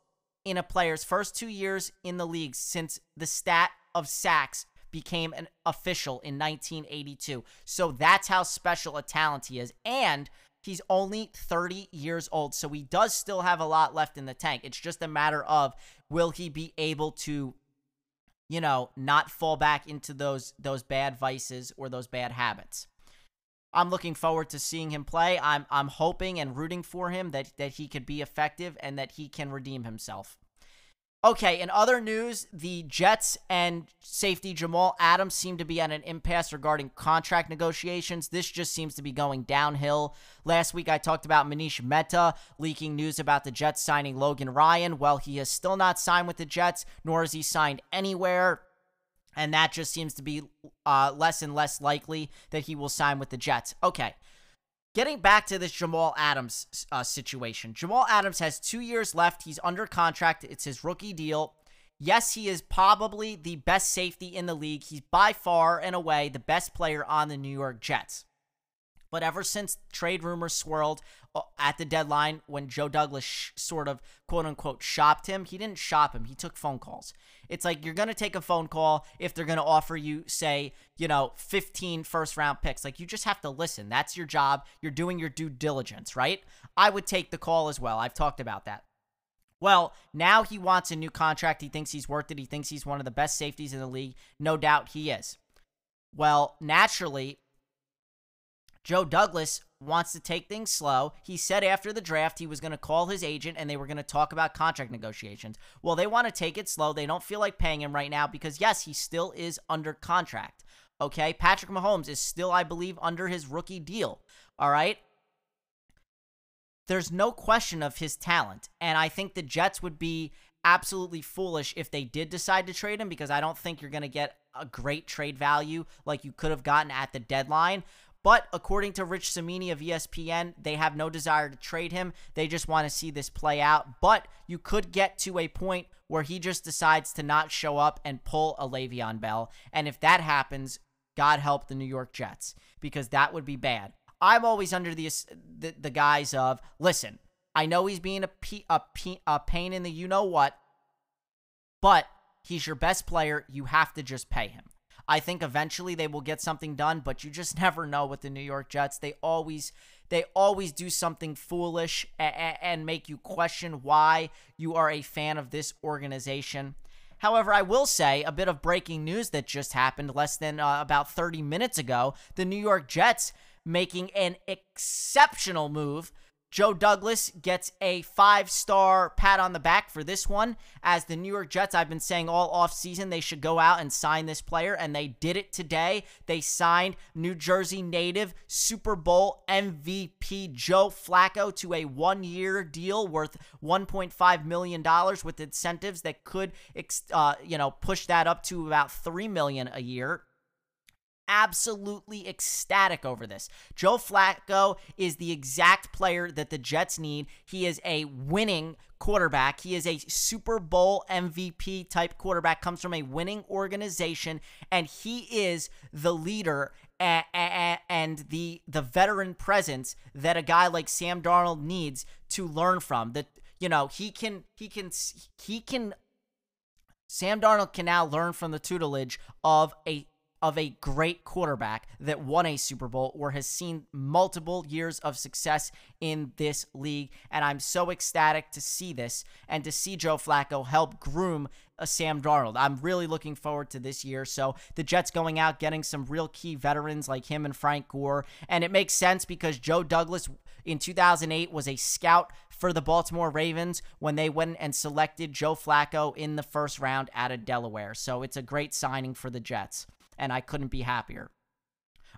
in a player's first two years in the league since the stat of sacks became an official in nineteen eighty-two. So that's how special a talent he is. And he's only thirty years old, so he does still have a lot left in the tank. It's just a matter of, will he be able to, you know, not fall back into those those bad vices or those bad habits. I'm looking forward to seeing him play. I'm I'm hoping and rooting for him that, that he could be effective and that he can redeem himself. Okay, in other news, the Jets and safety Jamal Adams seem to be at an impasse regarding contract negotiations. This just seems to be going downhill. Last week, I talked about Manish Mehta leaking news about the Jets signing Logan Ryan. Well, he has still not signed with the Jets, nor has he signed anywhere, and that just seems to be uh, less and less likely that he will sign with the Jets. Okay. Getting back to this Jamal Adams uh, situation. Jamal Adams has two years left. He's under contract. It's his rookie deal. Yes, he is probably the best safety in the league. He's by far and away the best player on the New York Jets. But ever since trade rumors swirled at the deadline when Joe Douglas sh- sort of, quote-unquote, shopped him, he didn't shop him. He took phone calls. It's like you're going to take a phone call if they're going to offer you, say, you know, fifteen first-round picks. Like, you just have to listen. That's your job. You're doing your due diligence, right? I would take the call as well. I've talked about that. Well, now he wants a new contract. He thinks he's worth it. He thinks he's one of the best safeties in the league. No doubt he is. Well, naturally, Joe Douglas wants to take things slow. He said after the draft he was going to call his agent and they were going to talk about contract negotiations. Well, they want to take it slow. They don't feel like paying him right now because, yes, he still is under contract, okay? Patrick Mahomes is still, I believe, under his rookie deal, all right? There's no question of his talent, and I think the Jets would be absolutely foolish if they did decide to trade him because I don't think you're going to get a great trade value like you could have gotten at the deadline. But according to Rich Cimini of E S P N, they have no desire to trade him. They just want to see this play out. But you could get to a point where he just decides to not show up and pull a Le'Veon Bell. And if that happens, God help the New York Jets, because that would be bad. I'm always under the the, the guise of, listen, I know he's being a, pe- a, pe- a pain in the you-know-what, but he's your best player. You have to just pay him. I think eventually they will get something done, but you just never know with the New York Jets. They always they always do something foolish and, and make you question why you are a fan of this organization. However, I will say a bit of breaking news that just happened less than uh, about thirty minutes ago. The New York Jets making an exceptional move. Joe Douglas gets a five-star pat on the back for this one. As the New York Jets, I've been saying all offseason they should go out and sign this player, and they did it today. They signed New Jersey native Super Bowl M V P Joe Flacco to a one-year deal worth one point five million dollars with incentives that could uh, you know, push that up to about three million dollars a year. Absolutely ecstatic over this. Joe Flacco is the exact player that the Jets need. He is a winning quarterback. He is a Super Bowl M V P type quarterback, comes from a winning organization, and he is the leader and the the veteran presence that a guy like Sam Darnold needs to learn from. That, you know, he can he can he can Sam Darnold can now learn from the tutelage of a of a great quarterback that won a Super Bowl or has seen multiple years of success in this league. And I'm so ecstatic to see this and to see Joe Flacco help groom a Sam Darnold. I'm really looking forward to this year. So the Jets going out, getting some real key veterans like him and Frank Gore. And it makes sense because Joe Douglas in two thousand eight was a scout for the Baltimore Ravens when they went and selected Joe Flacco in the first round out of Delaware. So it's a great signing for the Jets, and I couldn't be happier.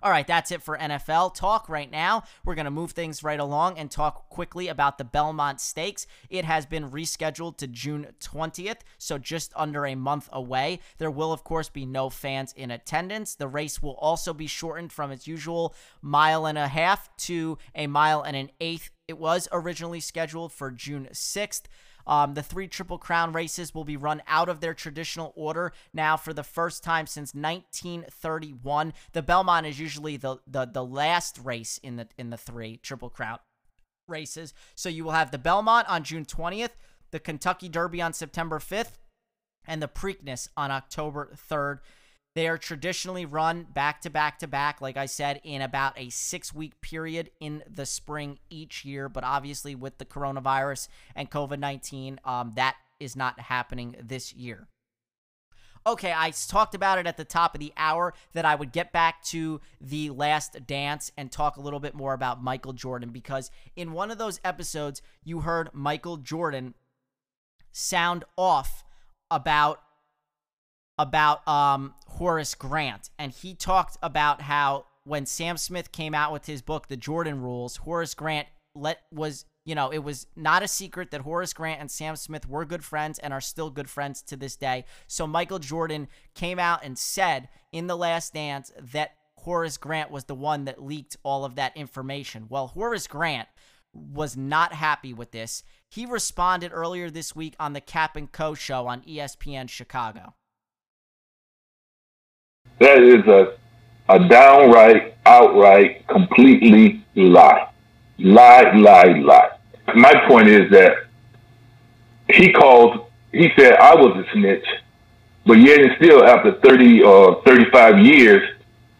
All right, that's it for N F L talk right now. We're going to move things right along and talk quickly about the Belmont Stakes. It has been rescheduled to June twentieth, so just under a month away. There will, of course, be no fans in attendance. The race will also be shortened from its usual mile and a half to a mile and an eighth. It was originally scheduled for June sixth. Um, the three Triple Crown races will be run out of their traditional order now for the first time since nineteen thirty-one. The Belmont is usually the the, the last race in the in the three Triple Crown races. So you will have the Belmont on June twentieth, the Kentucky Derby on September fifth, and the Preakness on October third. They are traditionally run back to back to back, like I said, in about a six-week period in the spring each year. But obviously with the coronavirus and COVID nineteen, um, that is not happening this year. Okay, I talked about it at the top of the hour that I would get back to The Last Dance and talk a little bit more about Michael Jordan, because in one of those episodes, you heard Michael Jordan sound off about about um, Horace Grant, and he talked about how when Sam Smith came out with his book, The Jordan Rules, Horace Grant let was, you know, it was not a secret that Horace Grant and Sam Smith were good friends and are still good friends to this day. So Michael Jordan came out and said in The Last Dance that Horace Grant was the one that leaked all of that information. Well, Horace Grant was not happy with this. He responded earlier this week on the Cap and Co show on E S P N Chicago. That is a, a downright, outright, completely lie. Lie, lie, lie. My point is that he called, he said, I was a snitch, but yet and still after thirty or thirty-five years,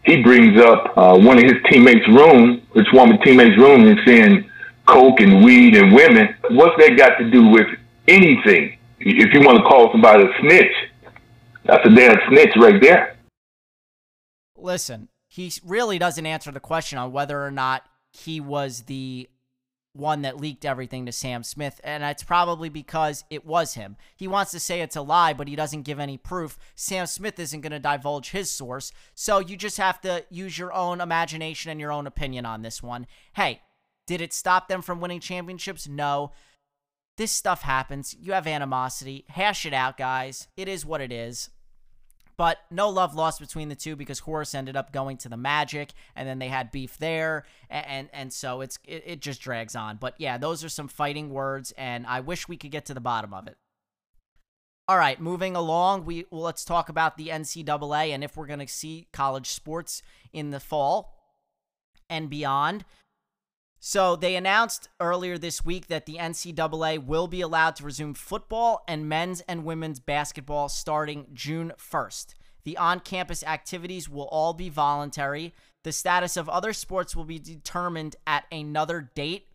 he brings up uh, one of his teammates' room, his former teammates' room, and saying coke and weed and women. What's that got to do with anything? If you want to call somebody a snitch, that's a damn snitch right there. Listen, he really doesn't answer the question on whether or not he was the one that leaked everything to Sam Smith, and it's probably because it was him. He wants to say it's a lie, but he doesn't give any proof. Sam Smith isn't going to divulge his source, so you just have to use your own imagination and your own opinion on this one. Hey, did it stop them from winning championships? No. This stuff happens. You have animosity. Hash it out, guys. It is what it is. But no love lost between the two, because Horace ended up going to the Magic, and then they had beef there, and and, and so it's it, it just drags on. But yeah, those are some fighting words, and I wish we could get to the bottom of it. All right, moving along, we well, let's talk about the N C double A and if we're going to see college sports in the fall and beyond. So they announced earlier this week that the N C double A will be allowed to resume football and men's and women's basketball starting June first. The on-campus activities will all be voluntary. The status of other sports will be determined at another date,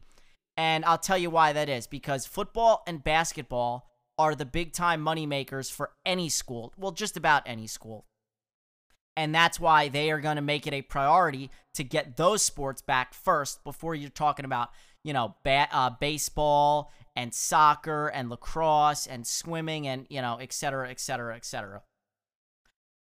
and I'll tell you why that is, because football and basketball are the big-time moneymakers for any school, well, just about any school. And that's why they are going to make it a priority to get those sports back first before you're talking about, you know, ba- uh, baseball and soccer and lacrosse and swimming and, you know, et cetera, et cetera, et cetera.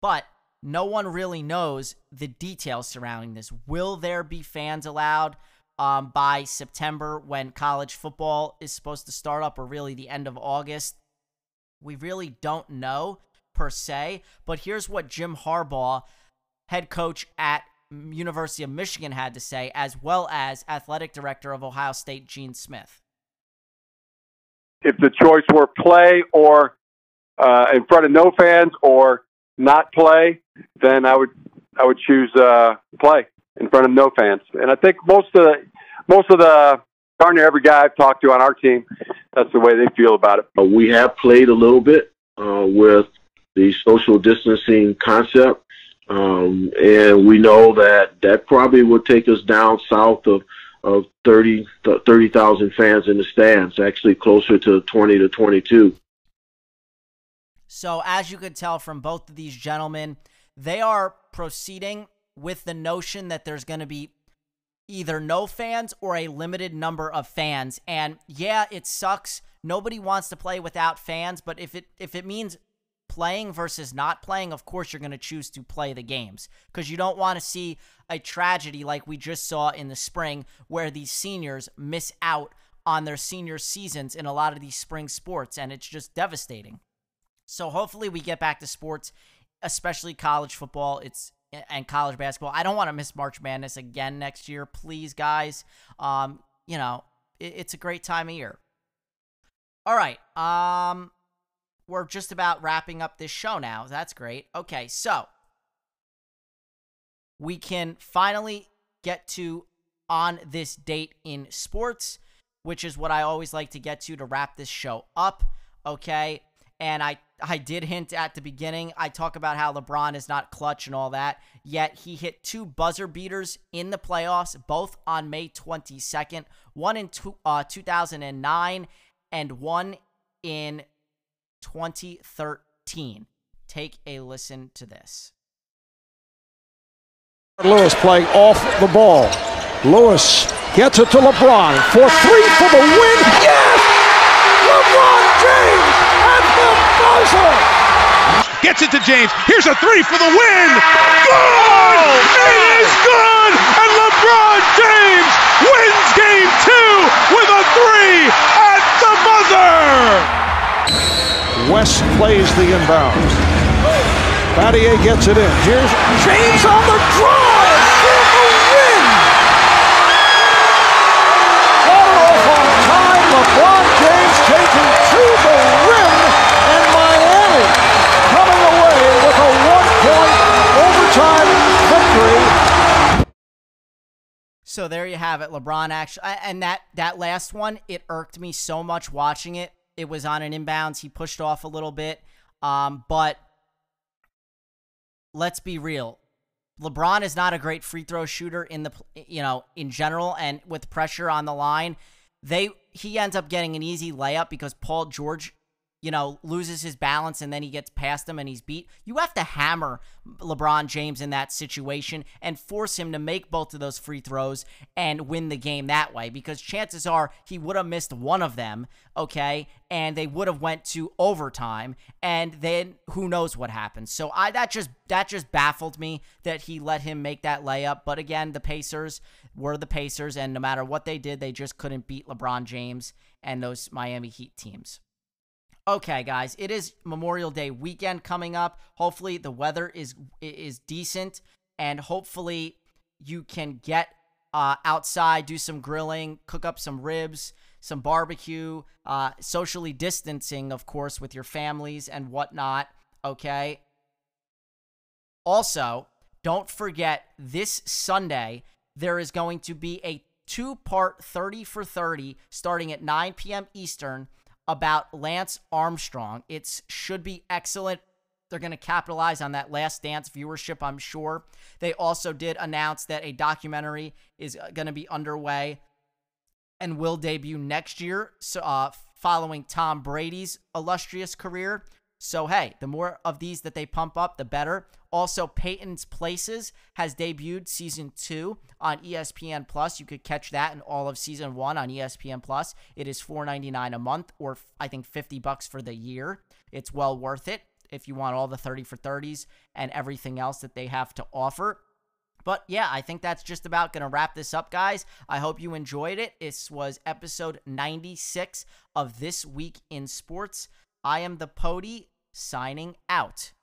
But no one really knows the details surrounding this. Will there be fans allowed um, by September when college football is supposed to start up, or really the end of August? We really don't know per se, but here's what Jim Harbaugh, head coach at University of Michigan, had to say, as well as athletic director of Ohio State, Gene Smith. If the choice were play or uh, in front of no fans or not play, then I would I would choose uh, play in front of no fans. And I think most of the, most of the darn near every guy I've talked to on our team, that's the way they feel about it. We have played a little bit uh, with the social distancing concept. Um, and we know that that probably will take us down south of, of thirty thousand fans in the stands, actually closer to twenty to twenty-two. So as you could tell from both of these gentlemen, they are proceeding with the notion that there's going to be either no fans or a limited number of fans. And yeah, it sucks. Nobody wants to play without fans, but if it if it means playing versus not playing, of course you're going to choose to play the games, because you don't want to see a tragedy like we just saw in the spring, where these seniors miss out on their senior seasons in a lot of these spring sports, and it's just devastating. So hopefully we get back to sports, especially college football it's and college basketball. I don't want to miss March Madness again next year. Please, guys. Um, you know, it, it's a great time of year. All right. Um... We're just about wrapping up this show now. That's great. Okay, so we can finally get to on this date in sports, which is what I always like to get to to wrap this show up, okay? And I, I did hint at the beginning, I talk about how LeBron is not clutch and all that, yet he hit two buzzer beaters in the playoffs, both on May twenty-second, one in two, uh, two thousand nine and one in twenty thirteen. Take a listen to this. Lewis playing off the ball. Lewis gets it to LeBron for three for the win. Yes! LeBron James at the buzzer! Gets it to James. Here's a three for the win. Good! It is good! And LeBron James wins game two with a three at the buzzer! West plays the inbound. Battier gets it in. Here's James on the drive for the win! Water off on time. LeBron James taking to the rim, and Miami coming away with a one-point overtime victory. So there you have it. LeBron actually, and that, that last one, it irked me so much watching it. It was on an inbounds. He pushed off a little bit. Um, but let's be real. LeBron is not a great free throw shooter in the, you know, in general, and with pressure on the line, they, he ends up getting an easy layup because Paul George, you know, loses his balance and then he gets past him and he's beat. You have to hammer LeBron James in that situation and force him to make both of those free throws and win the game that way, because chances are he would have missed one of them, okay, and they would have went to overtime, and then who knows what happens. So I that just that just baffled me that he let him make that layup. But again, the Pacers were the Pacers, and no matter what they did, they just couldn't beat LeBron James and those Miami Heat teams. Okay, guys, it is Memorial Day weekend coming up. Hopefully the weather is is decent, and hopefully you can get uh, outside, do some grilling, cook up some ribs, some barbecue, uh, socially distancing, of course, with your families and whatnot, okay? Also, don't forget, this Sunday, there is going to be a two-part thirty for thirty starting at nine p.m. Eastern, about Lance Armstrong. It should be excellent. They're going to capitalize on that Last Dance viewership, I'm sure. They also did announce that a documentary is going to be underway and will debut next year, so uh, following Tom Brady's illustrious career. So, hey, the more of these that they pump up, the better. Also, Peyton's Places has debuted season two on E S P N Plus. You could catch that in all of season one on E S P N Plus. It is four ninety-nine a month, or I think fifty bucks for the year. It's well worth it if you want all the thirty for thirties and everything else that they have to offer. But yeah, I think that's just about going to wrap this up, guys. I hope you enjoyed it. This was episode ninety-six of This Week in Sports. I am the Pody, signing out.